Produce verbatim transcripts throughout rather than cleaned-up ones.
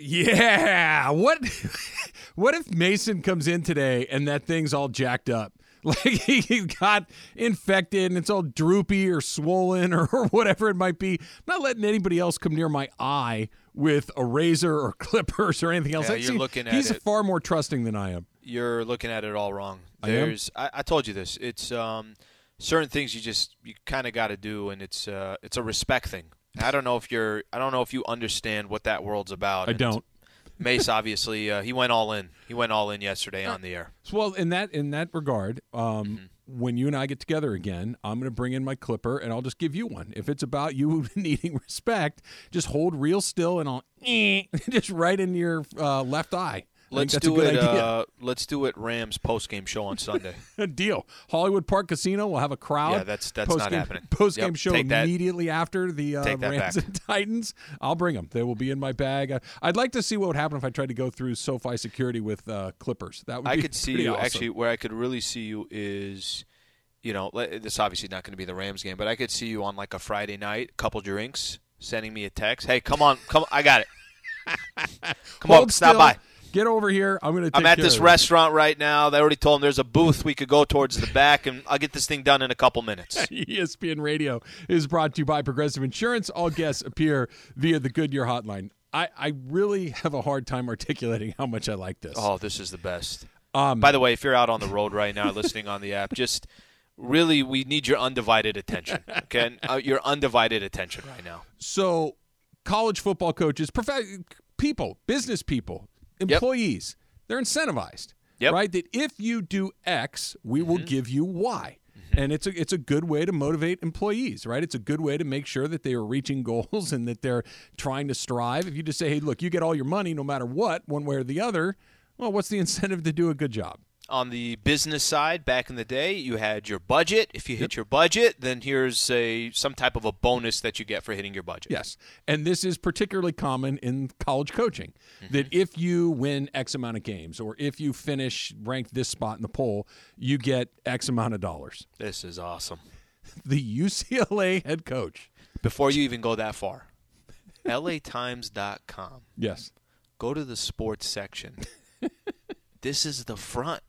Yeah, what what if Mason comes in today and that thing's all jacked up? Like he got infected and it's all droopy or swollen or, or whatever it might be. I'm not letting anybody else come near my eye with a razor or clippers or anything else. Yeah, you're see, looking at he's it. far more trusting than I am. You're looking at it all wrong. There's I, I, I told you this. It's um, certain things you just you kind of got to do, and it's uh, it's a respect thing. I don't know if you're. I don't know if you understand what that world's about. I don't. Mace obviously, uh, he went all in. He went all in yesterday on the air. Well, in that in that regard, um, mm-hmm. when you and I get together again, I'm going to bring in my clipper and I'll just give you one. If it's about you needing respect, just hold real still and I'll just right in your uh, left eye. Let's do it. Uh, let's do it. Rams post-game show on Sunday. Deal. Hollywood Park Casino will have a crowd. Yeah, that's that's post-game, not happening. Post-game yep. show Take immediately that. after the uh, Rams back. and Titans. I'll bring them. They will be in my bag. Uh, I'd like to see what would happen if I tried to go through SoFi security with uh, Clippers. That would I be could see you awesome. Actually. Where I could really see you is, you know, this is obviously not going to be the Rams game, but I could see you on like a Friday night, couple drinks, sending me a text. Hey, come on, come on, I got it. Come Hold on, stop still. by. Get over here. I'm going to take I'm at care this of restaurant right now. They already told him there's a booth we could go towards the back, and I'll get this thing done in a couple minutes. E S P N Radio is brought to you by Progressive Insurance. All guests appear via the Goodyear hotline. I, I really have a hard time articulating how much I like this. Oh, this is the best. Um, by the way, if you're out on the road right now listening on the app, just really we need your undivided attention. Okay, uh, your undivided attention right now. So college football coaches, prof- people, business people, employees, yep. they're incentivized, yep. right? That if you do X, we mm-hmm. will give you Y. Mm-hmm. And it's a it's a good way to motivate employees, right? It's a good way to make sure that they are reaching goals and that they're trying to strive. If you just say, hey, look, you get all your money no matter what, one way or the other, well, what's the incentive to do a good job? On the business side, back in the day, you had your budget. If you hit yep. your budget, then here's a some type of a bonus that you get for hitting your budget. Yes, and this is particularly common in college coaching, mm-hmm. that if you win X amount of games or if you finish ranked this spot in the poll, you get X amount of dollars. This is awesome. The U C L A head coach. Before you even go that far, L A Times dot com. Yes. Go to the sports section. This is the front.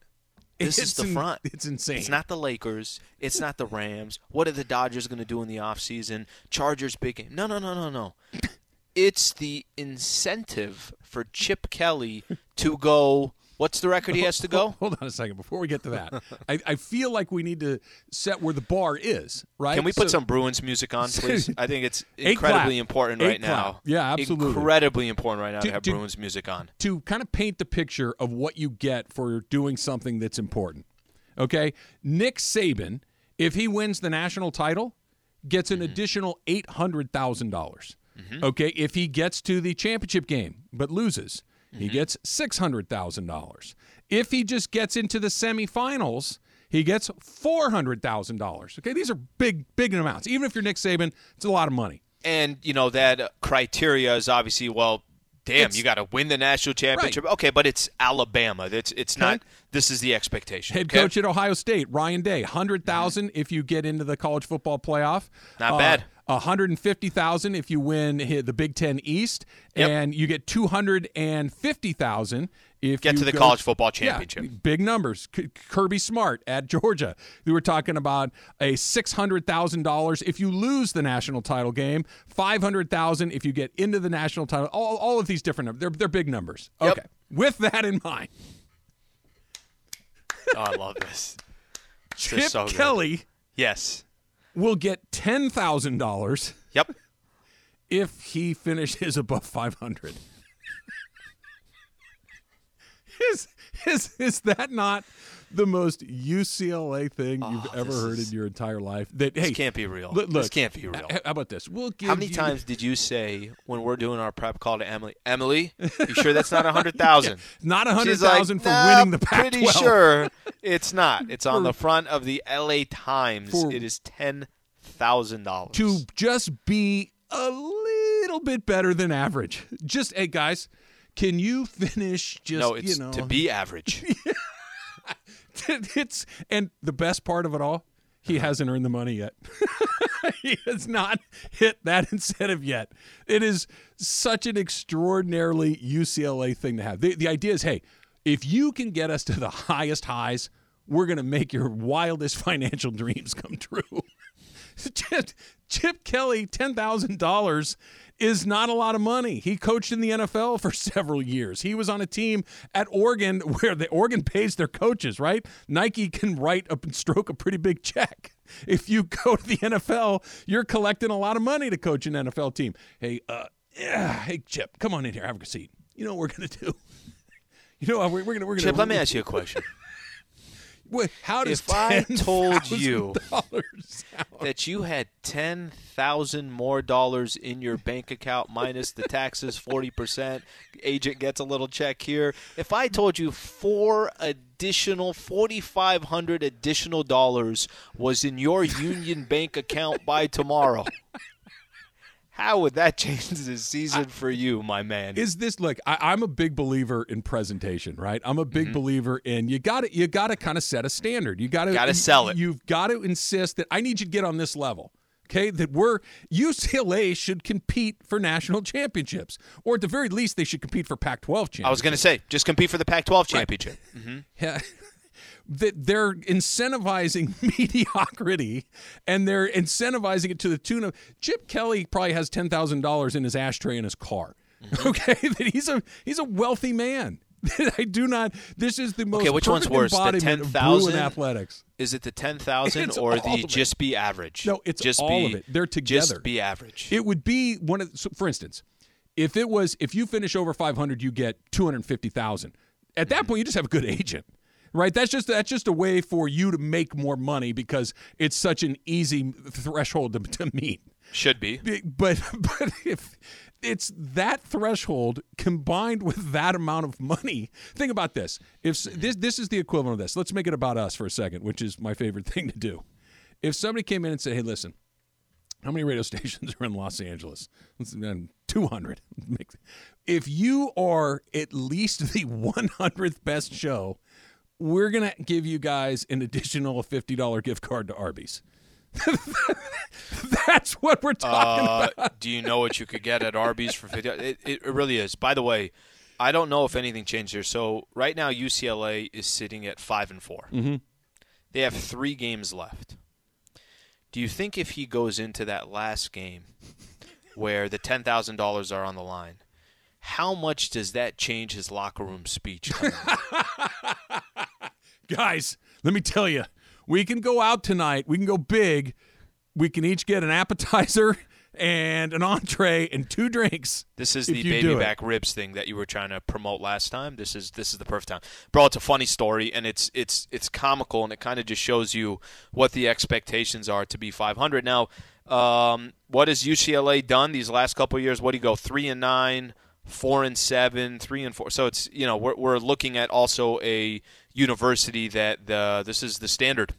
This it's is the front. In, it's insane. It's not the Lakers. It's not the Rams. What are the Dodgers going to do in the offseason? Chargers big game. No, no, no, no, no. It's the incentive for Chip Kelly to go. What's the record he has to go? Hold on a second. Before we get to that, I, I feel like we need to set where the bar is, right? Can we put so, some Bruins music on, please? I think it's incredibly important right now. Yeah, absolutely. Incredibly important right now to, to have to, Bruins music on. To kind of paint the picture of what you get for doing something that's important, okay? Nick Saban, if he wins the national title, gets an mm-hmm. additional eight hundred thousand dollars, mm-hmm. okay? If he gets to the championship game but loses, he mm-hmm. gets six hundred thousand dollars. If he just gets into the semifinals, he gets four hundred thousand dollars. Okay, these are big, big amounts. Even if you're Nick Saban, it's a lot of money. And, you know, that criteria is obviously, well, damn, it's, you got to win the national championship. Right. Okay, but it's Alabama. It's it's okay. not – this is the expectation. Head okay? coach at Ohio State, Ryan Day, one hundred thousand dollars mm-hmm. if you get into the college football playoff. Not uh, bad. one hundred fifty thousand dollars if you win the Big Ten East, yep. and you get two hundred fifty thousand dollars if get you get to the go, college football championship. Yeah, big numbers. Kirby Smart at Georgia. We were talking about a six hundred thousand dollars if you lose the national title game, five hundred thousand dollars if you get into the national title. All, all of these different numbers. They're, they're big numbers. Yep. Okay. With that in mind. Oh, I love this. Chip this so Kelly. Good. Yes. Will get ten thousand dollars. Yep. If he finishes above five hundred. is, is is that not the most U C L A thing oh, you've ever heard is, in your entire life? That hey, this can't be real. Look, this can't be real. How about this? We'll give. How many you... times did you say when we're doing our prep call to Emily? Emily, you sure that's not a hundred thousand? Not a hundred thousand like, for nah, winning the Pac twelve. Pretty sure it's not. It's on for, the front of the L A Times. For, it is ten thousand dollars to just be a little bit better than average. Just hey guys. Can you finish just, no, it's you know. to be average. It's and the best part of it all, he uh-huh. hasn't earned the money yet. He has not hit that incentive yet. It is such an extraordinarily U C L A thing to have. The, the idea is, hey, if you can get us to the highest highs, we're going to make your wildest financial dreams come true. Chip, Chip Kelly, ten thousand dollars is not a lot of money. He coached in the N F L for several years. He was on a team at Oregon where the Oregon pays their coaches, right? Nike can write up and stroke a pretty big check. If you go to the N F L, you're collecting a lot of money to coach an N F L team. Hey, uh, yeah, hey, Chip, come on in here. Have a seat. You know what we're going to do? You know what we're going to we're going to Chip, let me ask you a question. Wait, how does if I told you that you had ten thousand more dollars in your bank account minus the taxes, forty percent, agent gets a little check here. If I told you four additional forty five hundred additional dollars was in your Union Bank account by tomorrow. How would that change the season for you, my man? Is this look? I, I'm a big believer in presentation, right? I'm a big mm-hmm. believer in you got to you got to kind of set a standard. You got to got to sell it. You've got to insist that I need you to get on this level. Okay, that we're U C L A should compete for national championships, or at the very least, they should compete for Pac twelve championships. I was going to say just compete for the Pac twelve championship. Right. Mm-hmm. Yeah. That they're incentivizing mediocrity, and they're incentivizing it to the tune of Chip Kelly probably has ten thousand dollars in his ashtray in his car. Mm-hmm. Okay, that he's a he's a wealthy man. I do not. This is the most. Okay, which one's worse? The ten thousand athletics. Is it the ten thousand or the just be average? No, it's just all be, of it. They're together. Just be average. It would be one of. So for instance, if it was if you finish over five hundred, you get two hundred fifty thousand. At mm-hmm. that point, you just have a good agent. Right, that's just that's just a way for you to make more money because it's such an easy threshold to, to meet. Should be, but but if it's that threshold combined with that amount of money, think about this. If this this is the equivalent of this, let's make it about us for a second, which is my favorite thing to do. If somebody came in and said, "Hey, listen, how many radio stations are in Los Angeles?" two hundred. If you are at least the one hundredth best show. We're going to give you guys an additional fifty dollars gift card to Arby's. That's what we're talking uh, about. Do you know what you could get at Arby's for fifty dollars? It, it really is. By the way, I don't know if anything changed here. So right now U C L A is sitting at five and four. and four. Mm-hmm. They have three games left. Do you think if he goes into that last game where the ten thousand dollars are on the line, how much does that change his locker room speech? Guys, let me tell you, we can go out tonight. We can go big. We can each get an appetizer and an entree and two drinks. This is the baby back ribs thing that you were trying to promote last time. This is this is the perfect time. Bro, it's a funny story, and it's it's it's comical, and it kind of just shows you what the expectations are to be five hundred. Now, um, what has U C L A done these last couple of years? What do you go, three and nine? Four and seven, three and four. So it's you know we're we're looking at also a university that the this is the standard.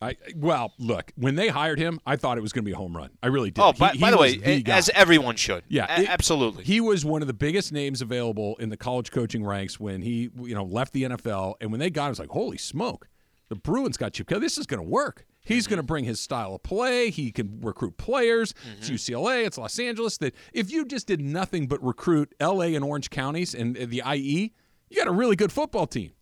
I well look when they hired him, I thought it was going to be a home run. I really did. Oh, by, he, by he the way, the as everyone should. Yeah, it, absolutely. He was one of the biggest names available in the college coaching ranks when he you know left the N F L, and when they got him, it was like holy smoke, the Bruins got Chip Kelly. This is going to work. He's going to bring his style of play. He can recruit players. Mm-hmm. It's U C L A. It's Los Angeles. That if you just did nothing but recruit L A and Orange counties and the I E, you got a really good football team.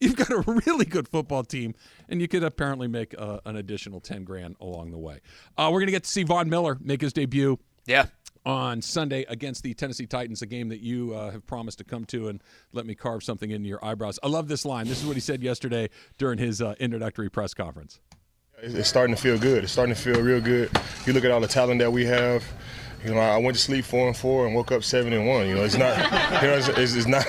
You've got a really good football team, and you could apparently make uh, an additional ten grand along the way. Uh, we're going to get to see Von Miller make his debut. Yeah. On Sunday against the Tennessee Titans, a game that you uh, have promised to come to and let me carve something into your eyebrows. I love this line. This is what he said yesterday during his uh, introductory press conference. It's starting to feel good. It's starting to feel real good. You look at all the talent that we have, You know, I went to sleep four and four and woke up seven and one. You know, it's not, you know, it's, it's, it's not,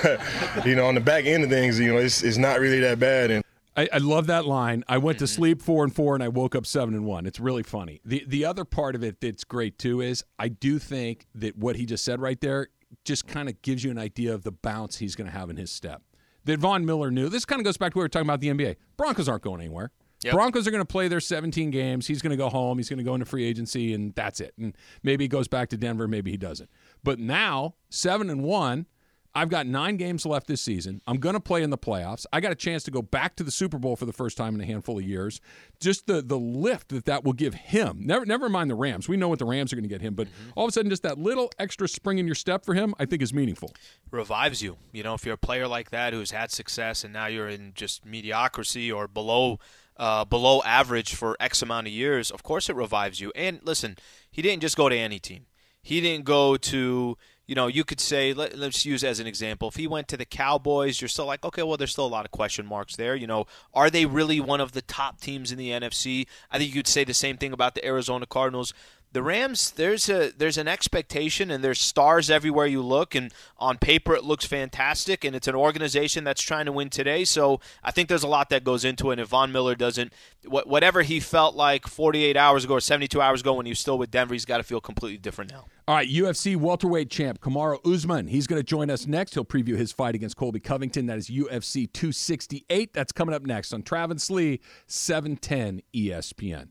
you know, on the back end of things, you know, it's it's not really that bad. And I, I love that line. I went to sleep four and four and I woke up seven and one. It's really funny. The the other part of it that's great too is I do think that what he just said right there just kind of gives you an idea of the bounce he's going to have in his step. That Von Miller knew. This kind of goes back to what we were talking about the N B A. Broncos aren't going anywhere. Yep. Broncos are going to play their seventeen games. He's going to go home. He's going to go into free agency, and that's it. And maybe he goes back to Denver. Maybe he doesn't. But now, seven and one, I've got nine games left this season. I'm going to play in the playoffs. I got a chance to go back to the Super Bowl for the first time in a handful of years. Just the the lift that that will give him. Never never mind the Rams. We know what the Rams are going to get him. But mm-hmm. all of a sudden, just that little extra spring in your step for him, I think is meaningful. Revives you. You know, if you're a player like that who's had success and now you're in just mediocrity or below – Uh, below average for X amount of years, of course it revives you. And listen, he didn't just go to any team. He didn't go to, you know, you could say, let, let's use as an example, if he went to the Cowboys, you're still like, okay, well, there's still a lot of question marks there. You know, are they really one of the top teams in the N F C? I think you'd say the same thing about the Arizona Cardinals. The Rams, there's a there's an expectation, and there's stars everywhere you look, and on paper it looks fantastic, and it's an organization that's trying to win today, so I think there's a lot that goes into it, and if Von Miller doesn't, wh- whatever he felt like forty-eight hours ago or seventy-two hours ago when he was still with Denver, he's got to feel completely different now. All right, U F C welterweight champ Kamaru Usman, he's going to join us next. He'll preview his fight against Colby Covington. That is U F C two sixty-eight. That's coming up next on Travis Lee, seven ten E S P N.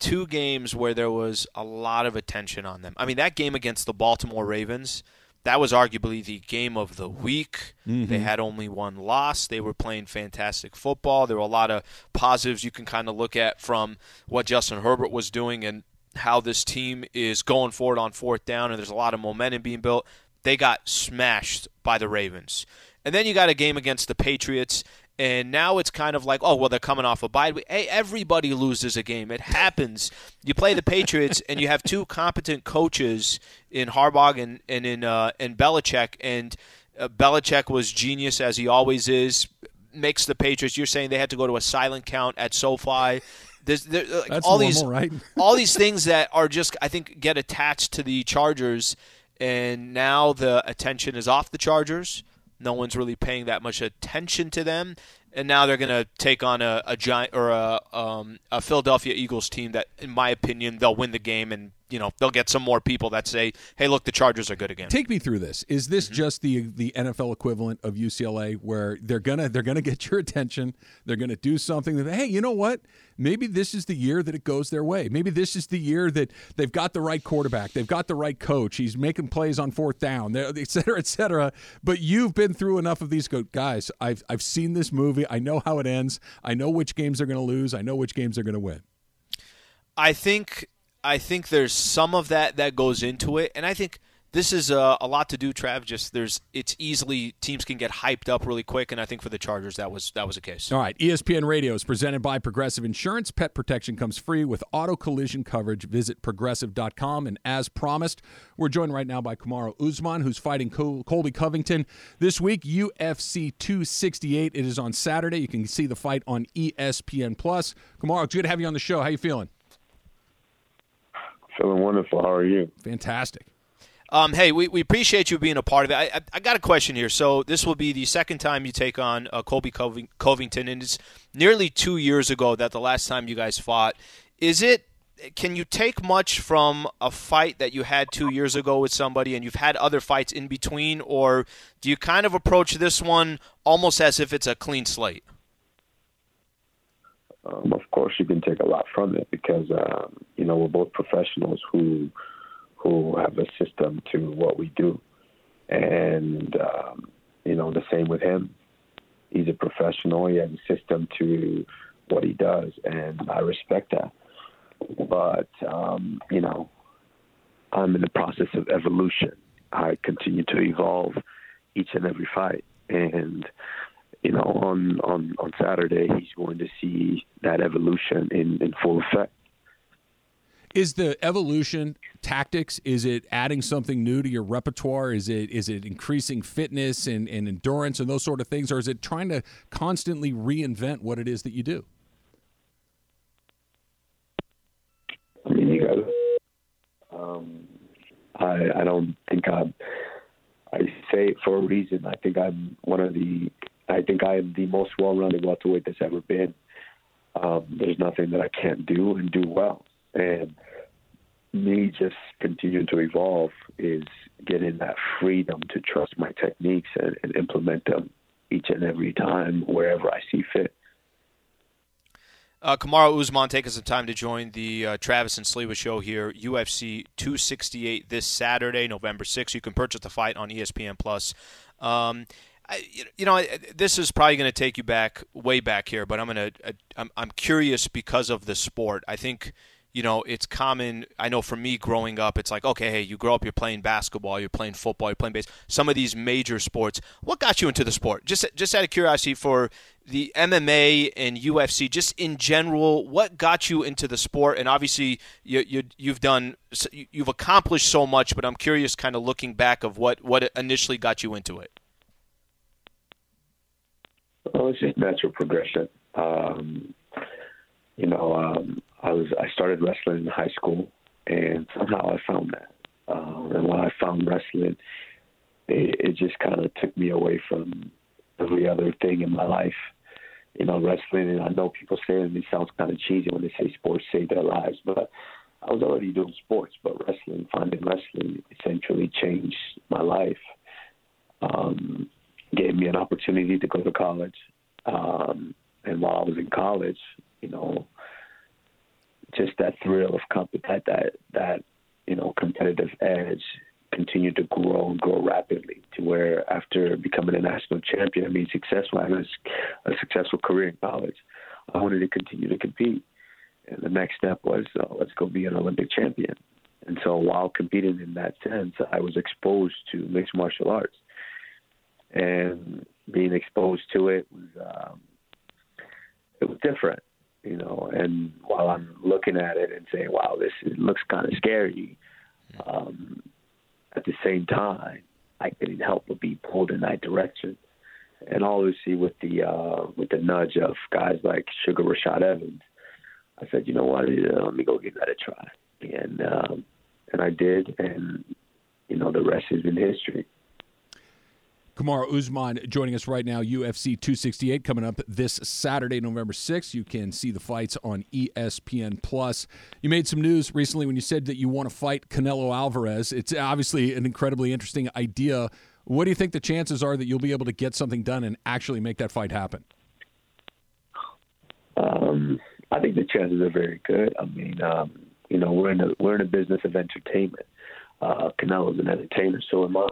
two games where there was a lot of attention on them. I mean, that game against the Baltimore Ravens, that was arguably the game of the week. Mm-hmm. They had only one loss. They were playing fantastic football. There were a lot of positives you can kind of look at from what Justin Herbert was doing and how this team is going forward on fourth down, and there's a lot of momentum being built. They got smashed by the Ravens. And then you got a game against the Patriots. And now it's kind of like, oh, well, they're coming off a bye. Hey, everybody loses a game. It happens. You play the Patriots, and you have two competent coaches in Harbaugh and, and in uh, and Belichick. And uh, Belichick was genius, as he always is, makes the Patriots. You're saying they had to go to a silent count at SoFi. There's, there, like, That's all normal, these, right? all these things that are just, I think, get attached to the Chargers. And now the attention is off the Chargers. No one's really paying that much attention to them, and now they're going to take on a, a giant or a, um, a Philadelphia Eagles team that, in my opinion, they'll win the game and you know, they'll get some more people that say, hey, look, the Chargers are good again. Take me through this. Is this mm-hmm. just the the N F L equivalent of U C L A where they're going to they're gonna get your attention, they're going to do something that, hey, you know what? Maybe this is the year that it goes their way. Maybe this is the year that they've got the right quarterback, they've got the right coach, he's making plays on fourth down, et cetera, et cetera. But you've been through enough of these go, guys, I've, I've seen this movie. I know how it ends. I know which games they're going to lose. I know which games they're going to win. I think – I think there's some of that that goes into it, and I think this is a, a lot to do, Trav. Just there's, it's easily teams can get hyped up really quick, and I think for the Chargers that was that was the case. All right, E S P N Radio is presented by Progressive Insurance. Pet protection comes free with auto collision coverage. Visit progressive dot com, and as promised, we're joined right now by Kamaru Usman, who's fighting Col- Colby Covington this week. two sixty-eight. It is on Saturday. You can see the fight on E S P N plus. Kamaru, it's good to have you on the show. How you feeling? Feeling wonderful. How are you? Fantastic. Um, hey, we, we appreciate you being a part of it. I, I, I got a question here. So this will be the second time you take on uh, Colby Coving- Covington, and it's nearly two years ago that the last time you guys fought. Is it? Can you take much from a fight that you had two years ago with somebody, and you've had other fights in between, or do you kind of approach this one almost as if it's a clean slate? Um, of course, you can take a lot from it because, um, you know, we're both professionals who who have a system to what we do. And, um, you know, the same with him. He's a professional. He has a system to what he does, and I respect that. But, um, you know, I'm in the process of evolution. I continue to evolve each and every fight. And you know, on, on, on Saturday, he's going to see that evolution in, in full effect. Is the evolution tactics, is it adding something new to your repertoire? Is it is it increasing fitness and, and endurance and those sort of things? Or is it trying to constantly reinvent what it is that you do? I mean, you guys, um, I, I don't think I'm, I say it for a reason. I think I'm one of the... I think I am the most well-rounded welterweight that's ever been. Um, there's nothing that I can't do and do well. And me just continuing to evolve is getting that freedom to trust my techniques and, and implement them each and every time wherever I see fit. Uh, Kamaru Usman taking some time to join the uh, Travis and Sliwa show here, two sixty-eight this Saturday, November sixth. You can purchase the fight on E S P N plus. Um I, you know, this is probably going to take you back way back here, but I'm going to I'm, I'm curious because of the sport. I think, you know, it's common. I know for me growing up, it's like, okay, hey, you grow up, you're playing basketball, you're playing football, you're playing baseball, some of these major sports. What got you into the sport? Just just out of curiosity for the M M A and U F C, just in general, what got you into the sport? And obviously you, you, you've done, you've accomplished so much, but I'm curious kind of looking back of what, what initially got you into it. Well, it's just natural progression. Um, you know, um, I was I started wrestling in high school, and somehow I found that. Um, and when I found wrestling, it, it just kind of took me away from every other thing in my life. You know, wrestling, and I know people say it, and it sounds kind of cheesy when they say sports save their lives, but I was already doing sports, but wrestling, finding wrestling essentially changed my life. Um gave me an opportunity to go to college. Um, and while I was in college, you know, just that thrill of comp- that, that, that, you know, competitive edge continued to grow and grow rapidly to where after becoming a national champion, I mean, successful, I had a, a successful career in college. I wanted to continue to compete. And the next step was, uh, let's go be an Olympic champion. And so while competing in that sense, I was exposed to mixed martial arts. And being exposed to it was um, it was different, you know. And while I'm looking at it and saying, "Wow, this is, looks kind of scary," um, at the same time, I couldn't help but be pulled in that direction. And obviously, with the uh, with the nudge of guys like Sugar Rashad Evans, I said, "You know what? Let me go give that a try." And um, and I did, and you know, the rest has been history. Kamaru Usman joining us right now, U F C two sixty-eight coming up this Saturday, November sixth. You can see the fights on E S P N plus. You made some news recently when you said that you want to fight Canelo Alvarez. It's obviously an incredibly interesting idea. What do you think the chances are that you'll be able to get something done and actually make that fight happen? Um, I think the chances are very good. I mean, um, you know, we're in the we're in a business of entertainment. Uh, Canelo's an entertainer, so am I.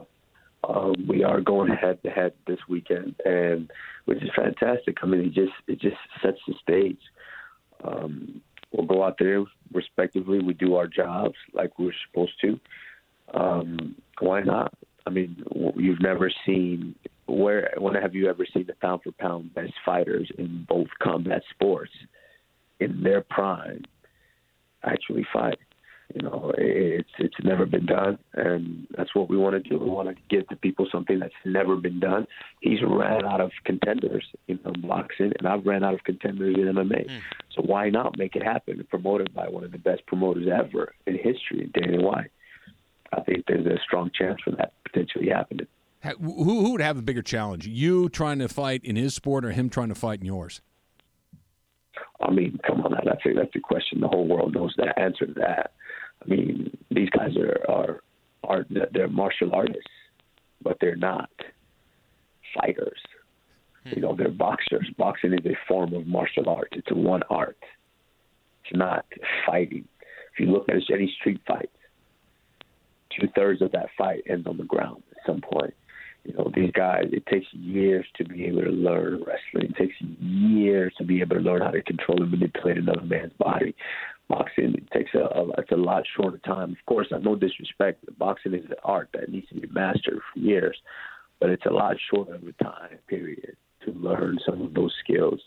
Um, we are going head to head this weekend, and which is fantastic. I mean, it just it just sets the stage. Um, we'll go out there respectively. We do our jobs like we're supposed to. Um, why not? I mean, you've never seen where. When have you ever seen the pound for pound best fighters in both combat sports in their prime actually fight? You know, it's it's never been done, and that's what we want to do. We want to give the people something that's never been done. He's ran out of contenders in boxing, and I've ran out of contenders in M M A. Mm. So why not make it happen? Promoted by one of the best promoters ever in history, Danny White. I think there's a strong chance for that potentially happening. Who, who would have the bigger challenge? You trying to fight in his sport or him trying to fight in yours? I mean, come on, I think that's the question. The whole world knows the answer to that. I mean, these guys are, are are they're martial artists, but they're not fighters. You know, they're boxers. Boxing is a form of martial art. It's one art. It's not fighting. If you look at any street fight, two thirds of that fight ends on the ground at some point. You know, these guys, it takes years to be able to learn wrestling. It takes years to be able to learn how to control and manipulate another man's body. Boxing, it takes a, a it's a lot shorter time. Of course, I no disrespect. Boxing is an art that needs to be mastered for years, but it's a lot shorter of a time period to learn some of those skills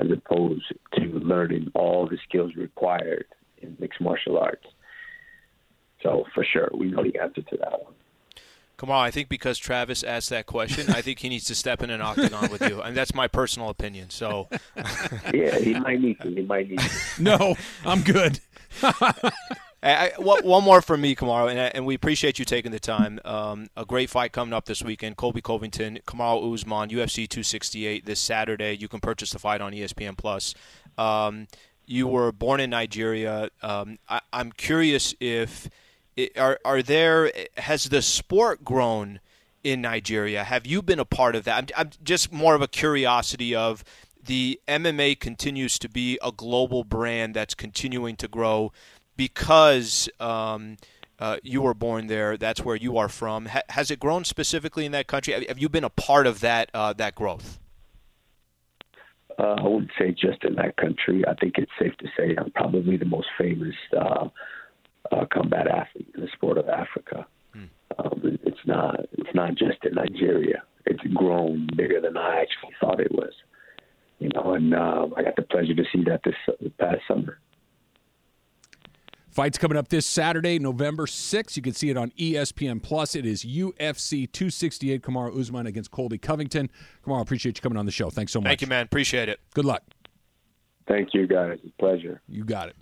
as opposed to learning all the skills required in mixed martial arts. So for sure, we know the answer to that one. Kamal, I think because Travis asked that question, I think he needs to step in an octagon with you, and that's my personal opinion. So, yeah, he might need to. He might need to. No, I'm good. I, I, one more from me, Kamaru, and, and we appreciate you taking the time. Um, a great fight coming up this weekend. Colby Covington, Kamaru Usman, U F C two sixty-eight this Saturday. You can purchase the fight on E S P N plus. Um, you were born in Nigeria. Um, I, I'm curious if – are are there – has the sport grown in Nigeria? Have you been a part of that? I'm, I'm just more of a curiosity of the M M A continues to be a global brand that's continuing to grow – because um, uh, you were born there, that's where you are from. Ha- has it grown specifically in that country? Have you been a part of that uh, that growth? Uh, I wouldn't say just in that country. I think it's safe to say I'm probably the most famous uh, uh, combat athlete in the sport of Africa. Hmm. Um, it's not it's not just in Nigeria. It's grown bigger than I actually thought it was. You know, and uh, I got the pleasure to see that this past summer. Fight's coming up this Saturday, November sixth. You can see it on E S P N plus. It is U F C two sixty-eight, Kamaru Usman against Colby Covington. Kamaru, appreciate you coming on the show. Thanks so much. Thank you, man. Appreciate it. Good luck. Thank you, guys. It's a pleasure. You got it.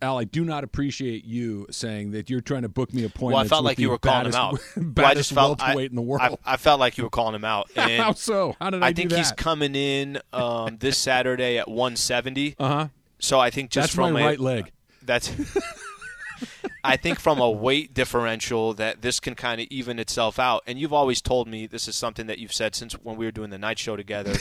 Al, I do not appreciate you saying that you're trying to book me appointments. Well, I felt like you were baddest, calling him out. Well, I just felt I, in the world. I, I felt like you were calling him out. And how so? How did I, I do think that? He's coming in um, this Saturday at one seventy. Uh huh. So I think just That's from my right a, leg. That's. I think from a weight differential that this can kind of even itself out. And you've always told me, this is something that you've said since when we were doing the night show together,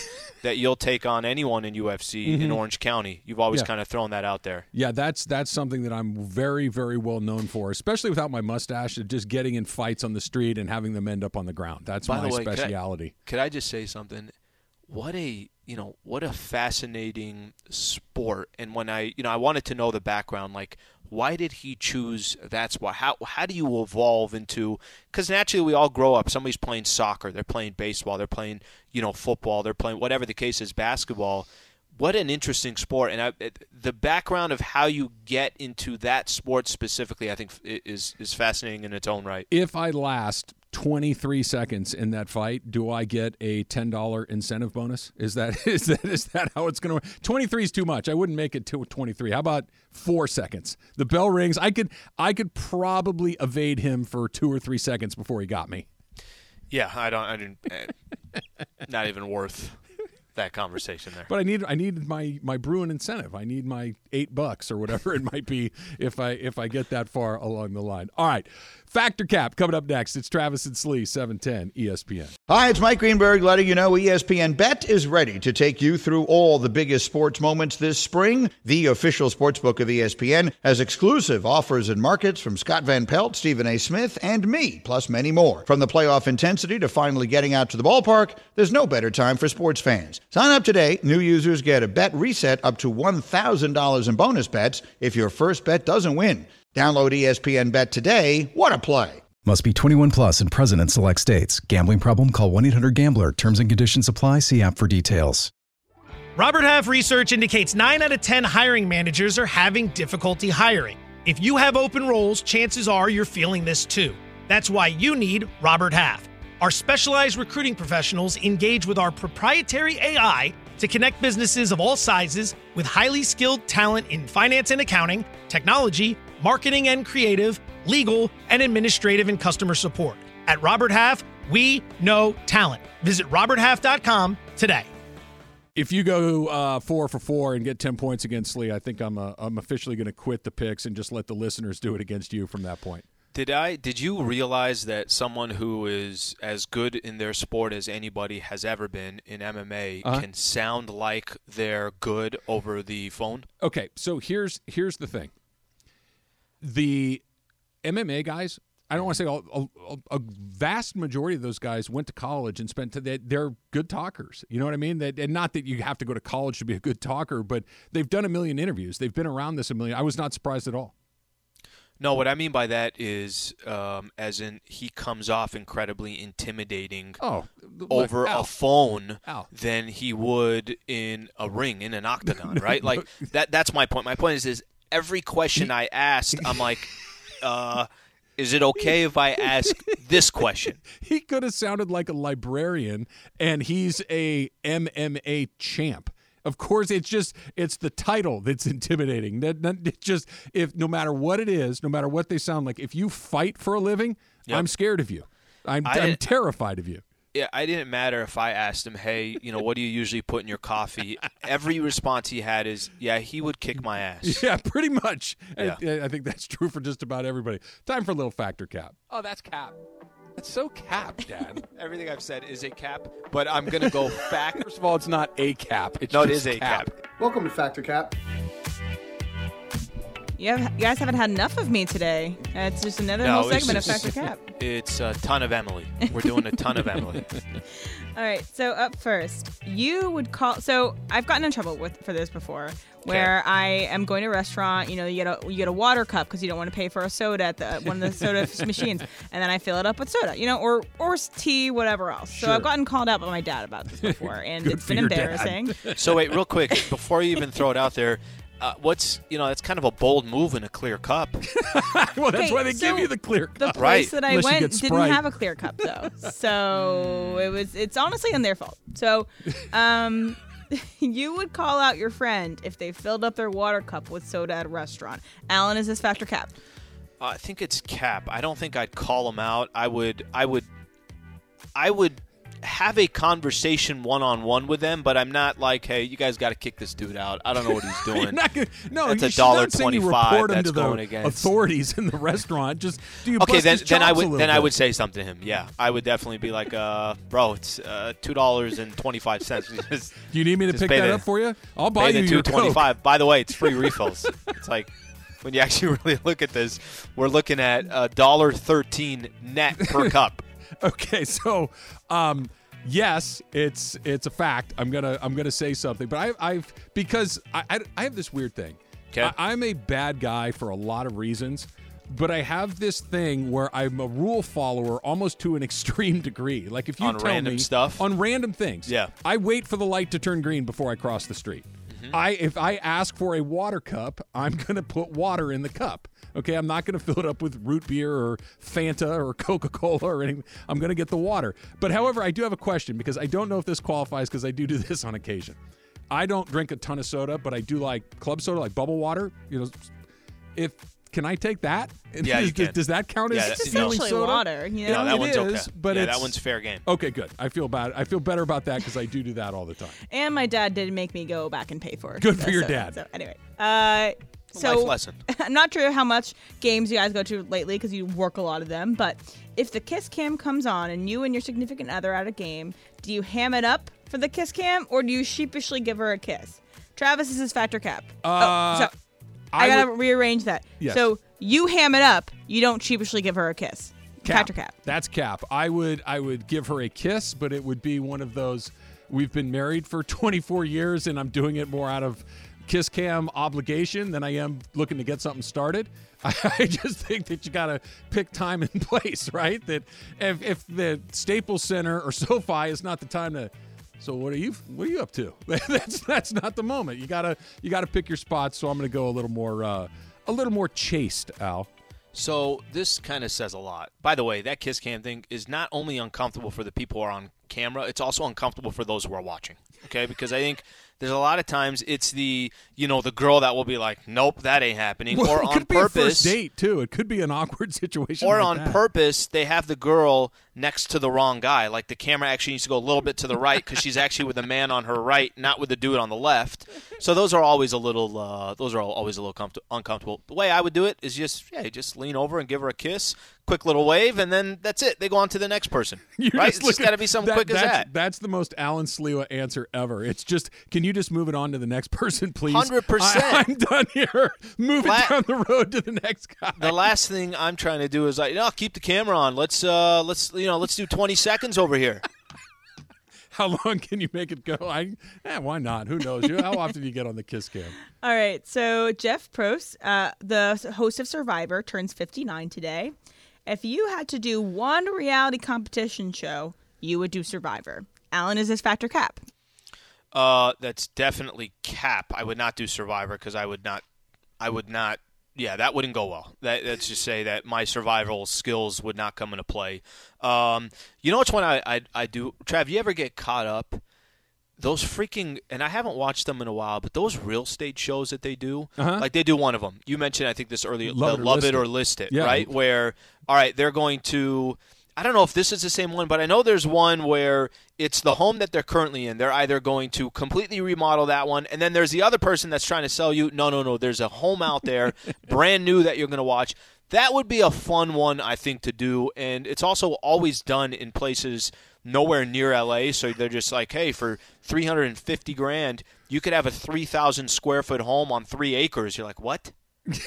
that you'll take on anyone in U F C mm-hmm. in Orange County. You've always yeah. kind of thrown that out there. Yeah, that's that's something that I'm very, very well known for, especially without my mustache, of just getting in fights on the street and having them end up on the ground. That's By my the way, speciality. Could I, could I just say something? What a you know what a fascinating sport, and when I you know I wanted to know the background, like why did he choose that sport? How how do you evolve into? Because naturally we all grow up. Somebody's playing soccer, they're playing baseball, they're playing you know football, they're playing whatever the case is, basketball. What an interesting sport, and I, the background of how you get into that sport specifically, I think is is fascinating in its own right. If I last twenty-three seconds in that fight, do I get a ten dollars incentive bonus? Is that is that is that how it's going to work? twenty-three is too much. I wouldn't make it to twenty-three. How about four seconds? The bell rings. I could I could probably evade him for two or three seconds before he got me. Yeah, I don't. I didn't. Not even worth that conversation there. But I need I need my my Bruin incentive. I need my eight bucks or whatever it might be if I if I get that far along the line. All right, Factor Cap coming up next. It's Travis and Slee, seven ten E S P N. Hi, it's Mike Greenberg letting you know E S P N Bet is ready to take you through all the biggest sports moments this spring. The official sportsbook of E S P N has exclusive offers and markets from Scott Van Pelt, Stephen A. Smith, and me, plus many more. From the playoff intensity to finally getting out to the ballpark, there's no better time for sports fans. Sign up today. New users get a bet reset up to one thousand dollars in bonus bets if your first bet doesn't win. Download E S P N Bet today. What a play. Must be twenty-one plus and present in select states. Gambling problem? Call one eight hundred gambler. Terms and conditions apply. See app for details. Robert Half research indicates nine out of ten hiring managers are having difficulty hiring. If you have open roles, chances are you're feeling this too. That's why you need Robert Half. Our specialized recruiting professionals engage with our proprietary A I to connect businesses of all sizes with highly skilled talent in finance and accounting, technology, marketing and creative, legal, and administrative and customer support. At Robert Half, we know talent. Visit robert half dot com today. If you go uh, four for four and get ten points against Lee, I think I'm uh, I'm officially going to quit the picks and just let the listeners do it against you from that point. Did I? Did you realize that someone who is as good in their sport as anybody has ever been in M M A uh-huh. can sound like they're good over the phone? Okay, so here's here's the thing. The M M A guys, I don't want to say all, a, a vast majority of those guys went to college and spent – they're good talkers. You know what I mean? They, and not that you have to go to college to be a good talker, but they've done a million interviews. They've been around this a million. I was not surprised at all. No, what I mean by that is, um, as in, he comes off incredibly intimidating oh, look, over ow. a phone ow. than he would in a ring, in an octagon, no, right? Like, no. that. that's my point. My point is, is every question I asked, I'm like, uh, is it okay if I ask this question? He could have sounded like a librarian, and he's a M M A champ. Of course, it's just it's the title that's intimidating. That, that it's just if no matter what it is, no matter what they sound like, if you fight for a living, yep. I'm scared of you. I'm I'm terrified of you. Yeah, I didn't matter if I asked him, hey, you know, what do you usually put in your coffee? Every response he had is, yeah, he would kick my ass. Yeah, pretty much. Yeah. I, I think that's true for just about everybody. Time for a little Factor Cap. Oh, that's Cap. That's so Cap, Dad. Everything I've said is a cap, but I'm going to go fact. First of all, it's not a cap. It's no, it is a cap. cap. Welcome to Factor Cap. You, have, you guys haven't had enough of me today. It's just another no, whole segment just, of Factor Cap. It's a ton of Emily. We're doing a ton of Emily. All right, so up first, you would call. So I've gotten in trouble with for this before, where okay. I am going to a restaurant. You know, you get a you get a water cup because you don't want to pay for a soda at the one of the soda machines, and then I fill it up with soda. You know, or or tea, whatever else. So sure. I've gotten called out by my dad about this before, and it's been embarrassing. So wait, real quick, before you even throw it out there. Uh, what's, you know, that's kind of a bold move in a clear cup. Well, okay, that's why they so give you the clear cup. The place right. that I Unless went didn't have a clear cup, though. So it was, it's honestly on their fault. So um, you would call out your friend if they filled up their water cup with soda at a restaurant. Alan, is this Factor Cap? Uh, I think it's Cap. I don't think I'd call them out. I would, I would, I would have a conversation one-on-one with them, but I'm not like, hey, you guys got to kick this dude out. I don't know what he's doing. Not gonna, no, that's a dollar twenty-five. That's going against authorities in the restaurant. Just do you okay? Bust then, his then I would then bit. I would say something to him. Yeah, I would definitely be like, uh, bro, it's uh, two dollars and twenty-five cents. Do you need me to pick that the, up for you? I'll buy you two twenty-five. By the way, it's free refills. It's like. When you actually really look at this, we're looking at one dollar and thirteen cents net per cup. Okay, so um, yes, it's it's a fact. I'm gonna I'm gonna say something, but I, I've because I, I I have this weird thing. Okay, I, I'm a bad guy for a lot of reasons, but I have this thing where I'm a rule follower almost to an extreme degree. Like if you on tell random me stuff on random things, yeah, I wait for the light to turn green before I cross the street. I if I ask for a water cup, I'm going to put water in the cup. Okay, I'm not going to fill it up with root beer or Fanta or Coca-Cola or anything. I'm going to get the water. But however, I do have a question because I don't know if this qualifies because I do do this on occasion. I don't drink a ton of soda, but I do like club soda, like bubble water. You know, if Can I take that? Yeah, does, you can. Does that count as yeah, it's essentially soda? Water? You know? No, that it one's is, okay. But yeah, that one's fair game. Okay, good. I feel bad. I feel better about that because I do do that all the time. And my dad did make me go back and pay for it. Good for your soda. Dad. So anyway, uh, so life lesson. I'm not sure how much games you guys go to lately because you work a lot of them. But if the kiss cam comes on and you and your significant other are at a game, do you ham it up for the kiss cam or do you sheepishly give her a kiss? Travis is his factor cap. Uh, oh, so I, I gotta would, rearrange that. Yes. So you ham it up. You don't sheepishly give her a kiss. Cap. Factor cap. That's cap. I would I would give her a kiss, but it would be one of those. We've been married for twenty-four years, and I'm doing it more out of kiss cam obligation than I am looking to get something started. I just think that you got to pick time and place, right? That if, if the Staples Center or SoFi is not the time to. So what are you what are you up to? that's that's not the moment. You gotta you gotta pick your spots. So I'm gonna go a little more uh, a little more chaste, Al. So this kind of says a lot. By the way, that kiss cam thing is not only uncomfortable for the people who are on camera, it's also uncomfortable for those who are watching. Okay, because I think there's a lot of times it's the, you know, the girl that will be like, nope, that ain't happening. Well, or it could on be purpose, a first date too. It could be an awkward situation. Or like on that. Purpose, they have the girl next to the wrong guy. Like the camera actually needs to go a little bit to the right because she's actually with a man on her right, not with the dude on the left. So those are always a little, uh, those are always a little com- uncomfortable. The way I would do it is just, yeah, just lean over and give her a kiss, quick little wave, and then that's it. They go on to the next person. You're right? Just it's just got to be something that, quick as that. That's the most Alan Sliwa answer ever. It's just, can you? You just move it on to the next person, please. one hundred percent. I, I'm done here. Move La- it down the road to the next guy. The last thing I'm trying to do is like, no, keep the camera on. Let's uh, let's you know, let's do twenty seconds over here. How long can you make it go? I, eh, why not? Who knows? How often do you get on the kiss cam? All right. So Jeff Probst, uh, the host of Survivor, turns fifty-nine today. If you had to do one reality competition show, you would do Survivor. Alan is his factor cap. Uh, that's definitely cap. I would not do Survivor because I would not, I would not, yeah, that wouldn't go well. That, that's just say that my survival skills would not come into play. Um, you know which one I, I, I do? Trav, you ever get caught up? Those freaking, and I haven't watched them in a while, but those real estate shows that they do, uh-huh. like they do one of them. You mentioned, I think this earlier, love, the, it, love it, it or list it, yeah. right? Where, all right, they're going to... I don't know if this is the same one, but I know there's one where it's the home that they're currently in. They're either going to completely remodel that one, and then there's the other person that's trying to sell you. No, no, no. There's a home out there, brand new, that you're going to watch. That would be a fun one, I think, to do. And it's also always done in places nowhere near L A, so they're just like, hey, for three hundred fifty grand, you could have a three thousand square foot home on three acres. You're like, what?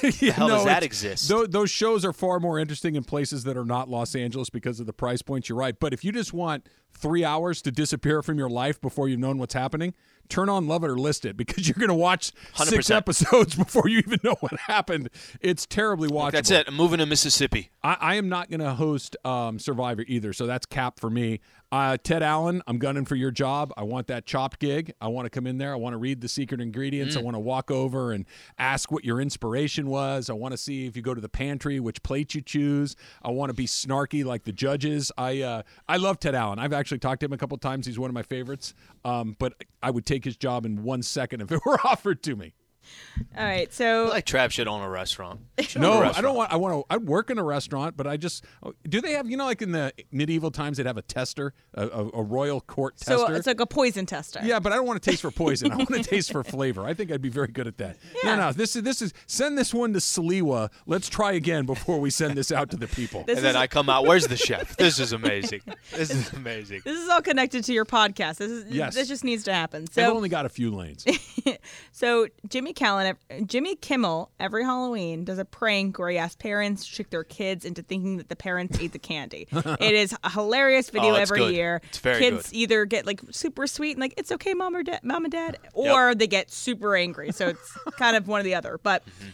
How no, does that exist? Th- those shows are far more interesting in places that are not Los Angeles because of the price points. You're right. But if you just want three hours to disappear from your life before you've known what's happening, turn on Love It or List It because you're going to watch one hundred percent six episodes before you even know what happened. It's terribly watchable. That's it. I'm moving to Mississippi. I, I am not going to host um, Survivor either, so that's cap for me. Uh, Ted Allen, I'm gunning for your job. I want that Chopped gig. I want to come in there. I want to read the secret ingredients. Mm. I want to walk over and ask what your inspiration was. I want to see if you go to the pantry, which plate you choose. I want to be snarky like the judges. I uh, I love Ted Allen. I've actually talked to him a couple times. He's one of my favorites. Um, but I would take his job in one second if it were offered to me. All right, so like Trav should own a restaurant. No, a restaurant. I don't want. I want to. I work in a restaurant, but I just do. They have, you know, like in the medieval times, they'd have a tester, a, a, a royal court tester. So it's like a poison tester. Yeah, but I don't want to taste for poison. I want to taste for flavor. I think I'd be very good at that. Yeah. No, no. This is this is send this one to Sliwa. Let's try again before we send this out to the people. This and then a- I come out. Where's the chef? This is amazing. This is amazing. This is all connected to your podcast. This is yes. This just needs to happen. So I've only got a few lanes. So Jimmy. Callen, Jimmy Kimmel every Halloween does a prank where he asks parents to trick their kids into thinking that the parents ate the candy. It is a hilarious video oh, every good. year. It's very Kids good. either get like super sweet and like, it's okay, mom or da- mom and dad, or yep. they get super angry. So it's kind of one or the other. But mm-hmm.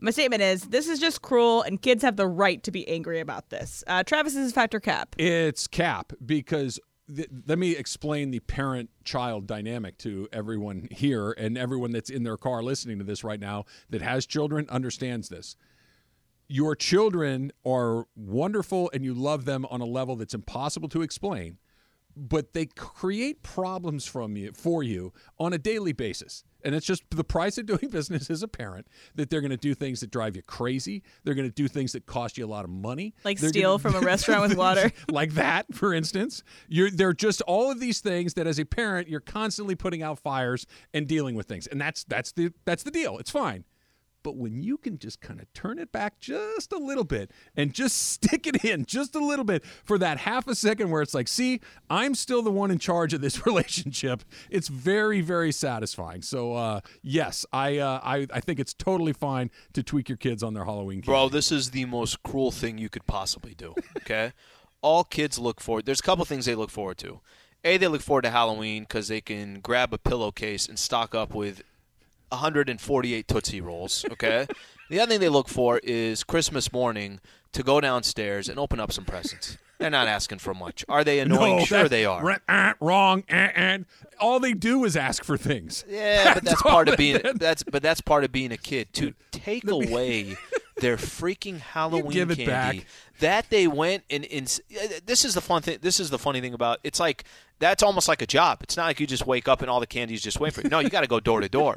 my statement is this is just cruel and kids have the right to be angry about this. Uh, Travis, is factor cap? It's cap because th- let me explain the parent child dynamic to everyone here and everyone that's in their car listening to this right now that has children understands this. Your children are wonderful and you love them on a level that's impossible to explain, but they create problems from you for you on a daily basis. And it's just the price of doing business is apparent, that they're going to do things that drive you crazy. They're going to do things that cost you a lot of money. Like they're steal gonna, from a restaurant with water. Like that, for instance. You're, they're just all of these things that as a parent, you're constantly putting out fires and dealing with things. And that's that's the that's the deal. It's fine. But when you can just kind of turn it back just a little bit and just stick it in just a little bit for that half a second where it's like, see, I'm still the one in charge of this relationship. It's very, very satisfying. So, uh, yes, I, uh, I I think it's totally fine to tweak your kids on their Halloween candy. Bro, this is the most cruel thing you could possibly do, okay? All kids look forward. There's a couple things they look forward to. A, they look forward to Halloween because they can grab a pillowcase and stock up with one hundred forty-eight Tootsie Rolls, okay? The other thing they look for is Christmas morning to go downstairs and open up some presents. They're not asking for much. Are they annoying? No, sure they are. Re- uh, wrong. Uh, uh. All they do is ask for things. Yeah, that's but that's part of being that's but that's part of being a kid. To take away their freaking Halloween give it candy back. That they went and, and this is the fun thing. This is the funny thing about it's like that's almost like a job. It's not like you just wake up and all the candy is just waiting for you. No, you got to go door to door.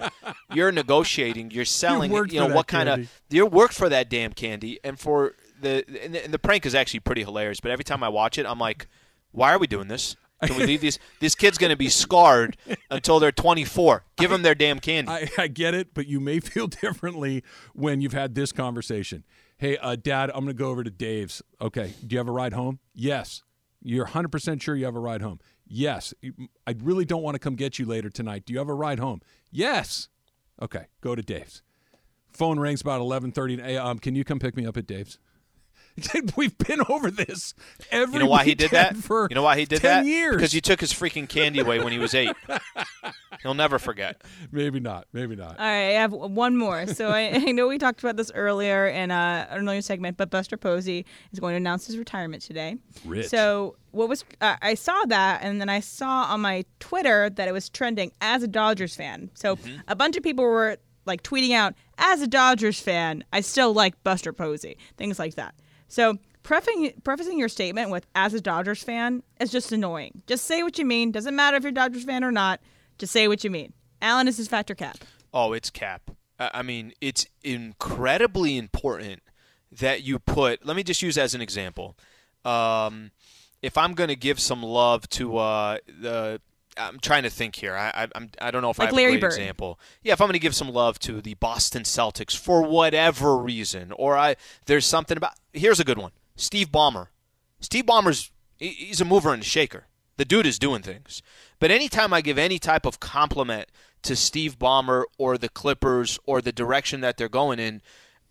You're negotiating. You're selling. You, you know what kind candy. Of you worked for that damn candy and for the and, the and the prank is actually pretty hilarious. But every time I watch it, I'm like, why are we doing this? Can we leave these? This kid's going to be scarred until they're twenty-four. Give them their damn candy. I, I get it, but you may feel differently when you've had this conversation. Hey, uh, Dad, I'm going to go over to Dave's. Okay, do you have a ride home? Yes. You're one hundred percent sure you have a ride home? Yes. I really don't want to come get you later tonight. Do you have a ride home? Yes. Okay, go to Dave's. Phone rings about eleven thirty. Hey, um, can you come pick me up at Dave's? We've been over this every you know why he did that? For you know why he did ten that? Years. Because you took his freaking candy away when he was eight. He'll never forget. Maybe not. Maybe not. All right, I have one more. So I, I know we talked about this earlier in uh, another segment, but Buster Posey is going to announce his retirement today. Rich. So what was uh, I saw that, and then I saw on my Twitter that it was trending as a Dodgers fan. So mm-hmm. a bunch of people were like tweeting out, as a Dodgers fan, I still like Buster Posey, things like that. So prefacing, prefacing your statement with, as a Dodgers fan, is just annoying. Just say what you mean. Doesn't matter if you're a Dodgers fan or not. Just say what you mean. Alan, is this fact or cap? Oh, it's cap. I mean, it's incredibly important that you put – let me just use as an example. Um, if I'm going to give some love to uh, the – I'm trying to think here. I I, I'm, I don't know if like I have Larry a great Bird. Example. Yeah, if I'm going to give some love to the Boston Celtics for whatever reason, or I there's something about – here's a good one. Steve Ballmer. Steve Ballmer's he, he's a mover and a shaker. The dude is doing things. But anytime I give any type of compliment to Steve Ballmer or the Clippers or the direction that they're going in,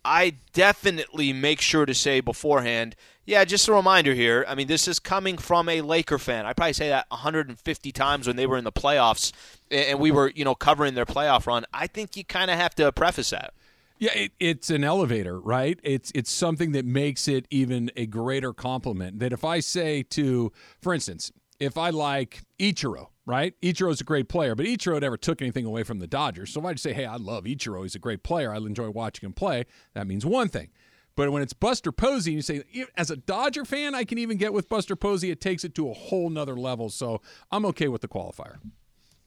I definitely make sure to say beforehand, yeah, just a reminder here. I mean, this is coming from a Laker fan. I probably say that one hundred fifty times when they were in the playoffs and we were, you know, covering their playoff run. I think you kind of have to preface that. Yeah, it, it's an elevator, right? It's it's something that makes it even a greater compliment. That if I say to, for instance, if I like Ichiro, right? Ichiro's a great player, but Ichiro never took anything away from the Dodgers. So if I just say, hey, I love Ichiro, he's a great player, I enjoy watching him play, that means one thing. But when it's Buster Posey, you say, as a Dodger fan, I can even get with Buster Posey, it takes it to a whole nother level. So I'm okay with the qualifier.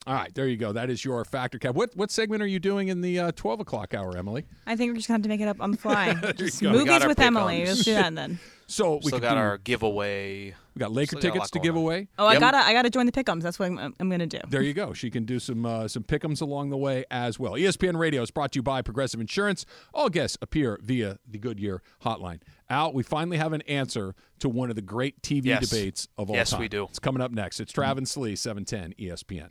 All right, there you go. That is your factor cap. What what segment are you doing in the uh, twelve o'clock hour, Emily? I think we're just going to have to make it up on the fly. Just movies with Emily. Let's do that then. So we still got do, our giveaway. We got Laker still tickets got to give on. Away. Oh, I yep. gotta I gotta join the pick'ems. That's what I'm, I'm going to do. There you go. She can do some uh, some pick'ems along the way as well. E S P N Radio is brought to you by Progressive Insurance. All guests appear via the Goodyear hotline. Al, we finally have an answer to one of the great T V yes. debates of all yes, time. Yes, we do. It's coming up next. It's Travis Lee, seven ten E S P N.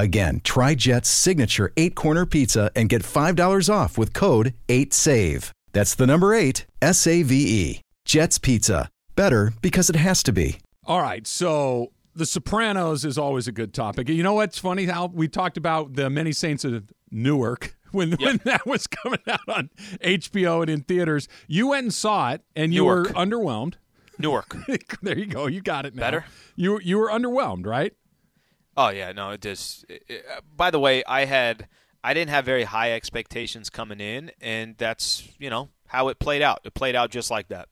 Again, try Jet's signature eight-corner pizza and get five dollars off with code eight save. That's the number eight, S A V E. Jet's Pizza. Better because it has to be. All right, so The Sopranos is always a good topic. You know what's funny? How we talked about the Many Saints of Newark when, yep. when that was coming out on H B O and in theaters. You went and saw it, and you Newark. were underwhelmed. Newark. There you go. You got it now. Better? You, you were underwhelmed, right? Oh, yeah. No, it just – by the way, I had – I didn't have very high expectations coming in, and that's, you know, how it played out. It played out just like that.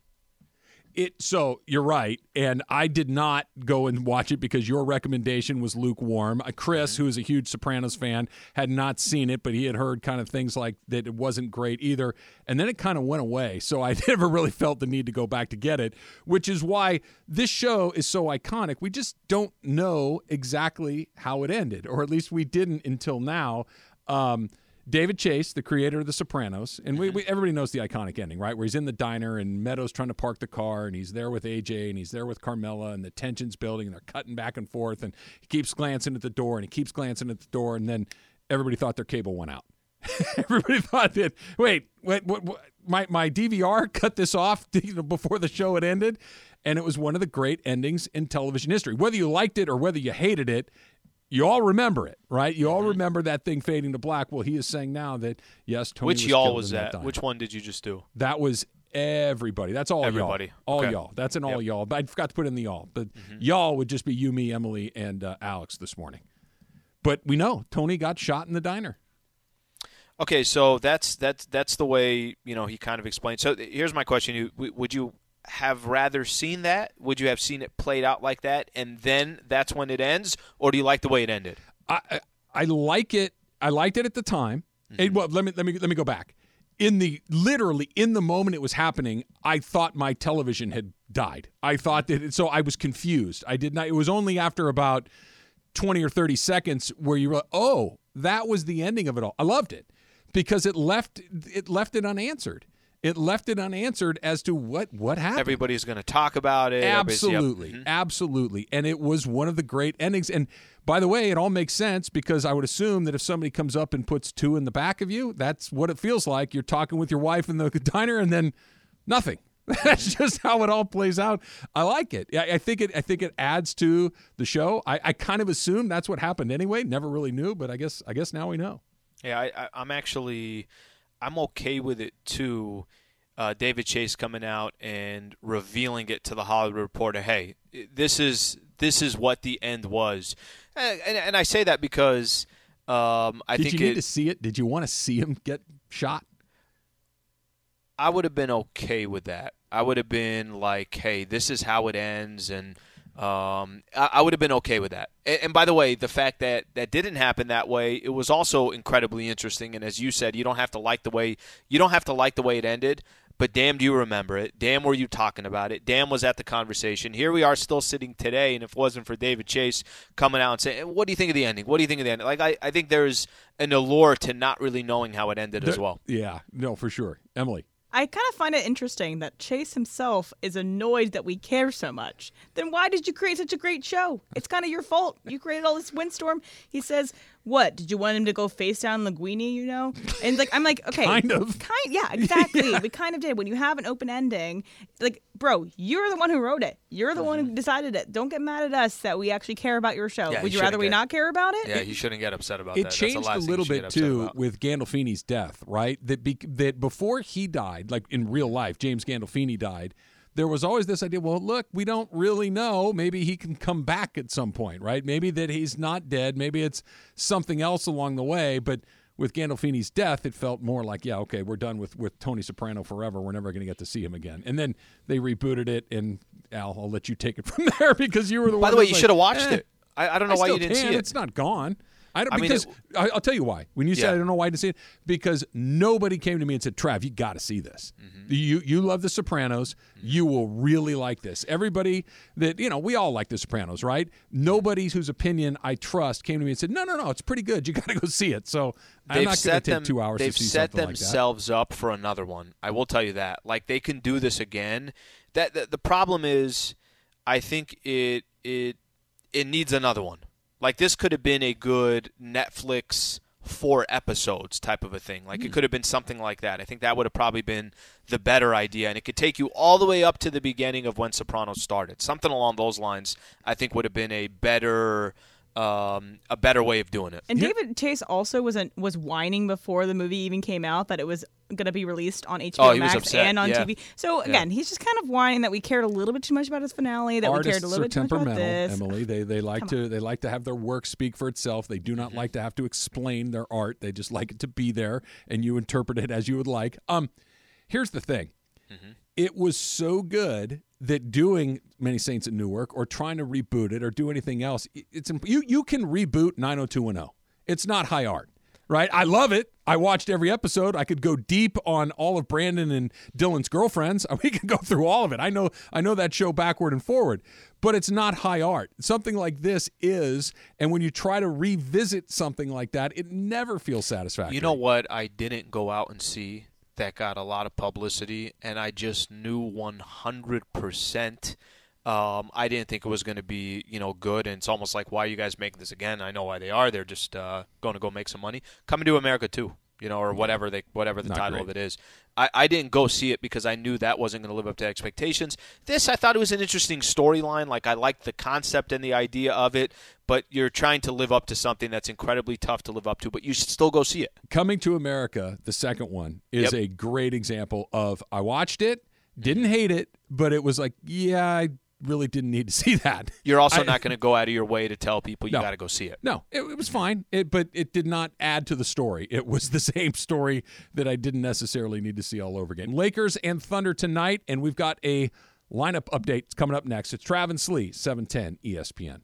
It, so you're right, and I did not go and watch it because your recommendation was lukewarm. Chris, who is a huge Sopranos fan, had not seen it, but he had heard kind of things like that it wasn't great either, and then it kind of went away, so I never really felt the need to go back to get it, which is why this show is so iconic. We just don't know exactly how it ended, or at least we didn't until now. Um David Chase, the creator of The Sopranos, and we, we everybody knows the iconic ending, right, where he's in the diner and Meadows trying to park the car, and he's there with A J, and he's there with Carmella, and the tension's building, and they're cutting back and forth, and he keeps glancing at the door, and he keeps glancing at the door, and then everybody thought their cable went out. Everybody thought that, wait, wait what, what, my, my D V R cut this off before the show had ended, and it was one of the great endings in television history. Whether you liked it or whether you hated it, you all remember it, right? You all remember that thing fading to black. Well, he is saying now that, yes, Tony Which was y'all was that? that Which one did you just do? That was everybody. That's all everybody. y'all. All okay. y'all. That's an all yep. y'all. But I forgot to put in the y'all. But mm-hmm. y'all would just be you, me, Emily, and uh, Alex this morning. But we know Tony got shot in the diner. Okay, so that's that's that's the way, you know, he kind of explained. So here's my question. Would you have rather seen that? Would you have seen it played out like that, and then that's when it ends, or do you like the way it ended? I I, I like it. I liked it at the time. Mm-hmm. It, well, let me let me let me go back. In the literally in the moment it was happening, I thought my television had died. I thought that, it, so I was confused. I did not. It was only after about twenty or thirty seconds where you were, oh, that was the ending of it all. I loved it because it left it left it unanswered. It left it unanswered as to what, what happened. Everybody's going to talk about it. Absolutely. Yep. Absolutely. And it was one of the great endings. And by the way, it all makes sense because I would assume that if somebody comes up and puts two in the back of you, that's what it feels like. You're talking with your wife in the diner and then nothing. That's just how it all plays out. I like it. I, I think it I think it adds to the show. I, I kind of assumed that's what happened anyway. Never really knew, but I guess I guess now we know. Yeah, I, I, I'm actually... I'm okay with it, too, uh, David Chase coming out and revealing it to the Hollywood Reporter, hey, this is this is what the end was. And, and, and I say that because um, I Did think Did you need it, to see it? Did you want to see him get shot? I would have been okay with that. I would have been like, hey, this is how it ends, and um, I, I would have been okay with that. And, and by the way, the fact that that didn't happen that way, it was also incredibly interesting. And as you said, you don't have to like the way you don't have to like the way it ended, but damn, do you remember it? Damn, were you talking about it? Damn, was at the conversation. Here we are, still sitting today. And if it wasn't for David Chase coming out and saying, "What do you think of the ending? What do you think of the ending?" Like, I, I think there's an allure to not really knowing how it ended there, as well. Yeah, no, for sure, Emily. I kind of find it interesting that Chase himself is annoyed that we care so much. Then why did you create such a great show? It's kind of your fault. You created all this windstorm. He says, what, did you want him to go face down Linguini, you know? And like I'm like, okay. Kind of. Kind, yeah, exactly. Yeah. We kind of did. When you have an open ending, like, bro, you're the one who wrote it. You're the mm-hmm. one who decided it. Don't get mad at us that we actually care about your show. Yeah, Would you rather we get, not care about it? Yeah, you shouldn't get upset about it that. It changed That's a, a little bit, too, about. with Gandolfini's death, right? That be, that before he died, like in real life, James Gandolfini died, there was always this idea, well, look, we don't really know. Maybe he can come back at some point, right? Maybe that he's not dead. Maybe it's something else along the way. But with Gandolfini's death, it felt more like, yeah, okay, we're done with, with Tony Soprano forever. We're never going to get to see him again. And then they rebooted it, and Al, I'll let you take it from there because you were the By one. By the way, you like, should have watched eh, it. I, I don't know I why you didn't can. see it. It's not gone. I don't I mean, because it, I, I'll tell you why. When you yeah. said I don't know why I didn't see it, because nobody came to me and said, "Trav, you got to see this. Mm-hmm. You you love The Sopranos. Mm-hmm. You will really like this." Everybody that you know, we all like The Sopranos, right? Nobody whose opinion I trust came to me and said, "No, no, no, it's pretty good. You got to go see it." So they've I'm not going to take two hours to see something like that. They've set themselves up for another one. I will tell you that. Like they can do this again. That the, the problem is, I think it it it needs another one. Like, this could have been a good Netflix four episodes type of a thing. Like, mm. it could have been something like that. I think that would have probably been the better idea, and it could take you all the way up to the beginning of when Sopranos started. Something along those lines, I think, would have been a better um, a better way of doing it. And David Chase also was an, was whining before the movie even came out that it was going to be released on H B O oh, Max and on yeah. T V. So, again, yeah. he's just kind of whining that we cared a little bit too much about his finale, that Artists we cared a little bit too much about this. Emily, they they like to they like to have their work speak for itself. They do not like to have to explain their art. They just like it to be there, and you interpret it as you would like. Um, here's the thing. Mm-hmm. It was so good that doing Many Saints at Newark or trying to reboot it or do anything else, it's you you can reboot nine oh two one oh. It's not high art, right? I love it. I watched every episode. I could go deep on all of Brandon and Dylan's girlfriends. We could go through all of it. I know I know that show backward and forward, but it's not high art. Something like this is, and when you try to revisit something like that, it never feels satisfactory. You know what I didn't go out and see that got a lot of publicity, and I just knew one hundred percent um, I didn't think it was going to be, you know, good, and it's almost like, why are you guys making this again? I know why they are. They're just uh, going to go make some money. Coming to America too, you know, or whatever they whatever the Not title great. Of it is. I, I didn't go see it because I knew that wasn't going to live up to expectations. This, I thought it was an interesting storyline. Like, I liked the concept and the idea of it, but you're trying to live up to something that's incredibly tough to live up to, but you should still go see it. Coming to America, the second one, is yep. a great example of I watched it, didn't hate it, but it was like, yeah, I really didn't need to see that. You're also I, not going to go out of your way to tell people you no, got to go see it. No, it, it was fine, it, but it did not add to the story. It was the same story that I didn't necessarily need to see all over again. Lakers and Thunder tonight, and we've got a lineup update coming up next. It's Travis Slee, seven ten E S P N.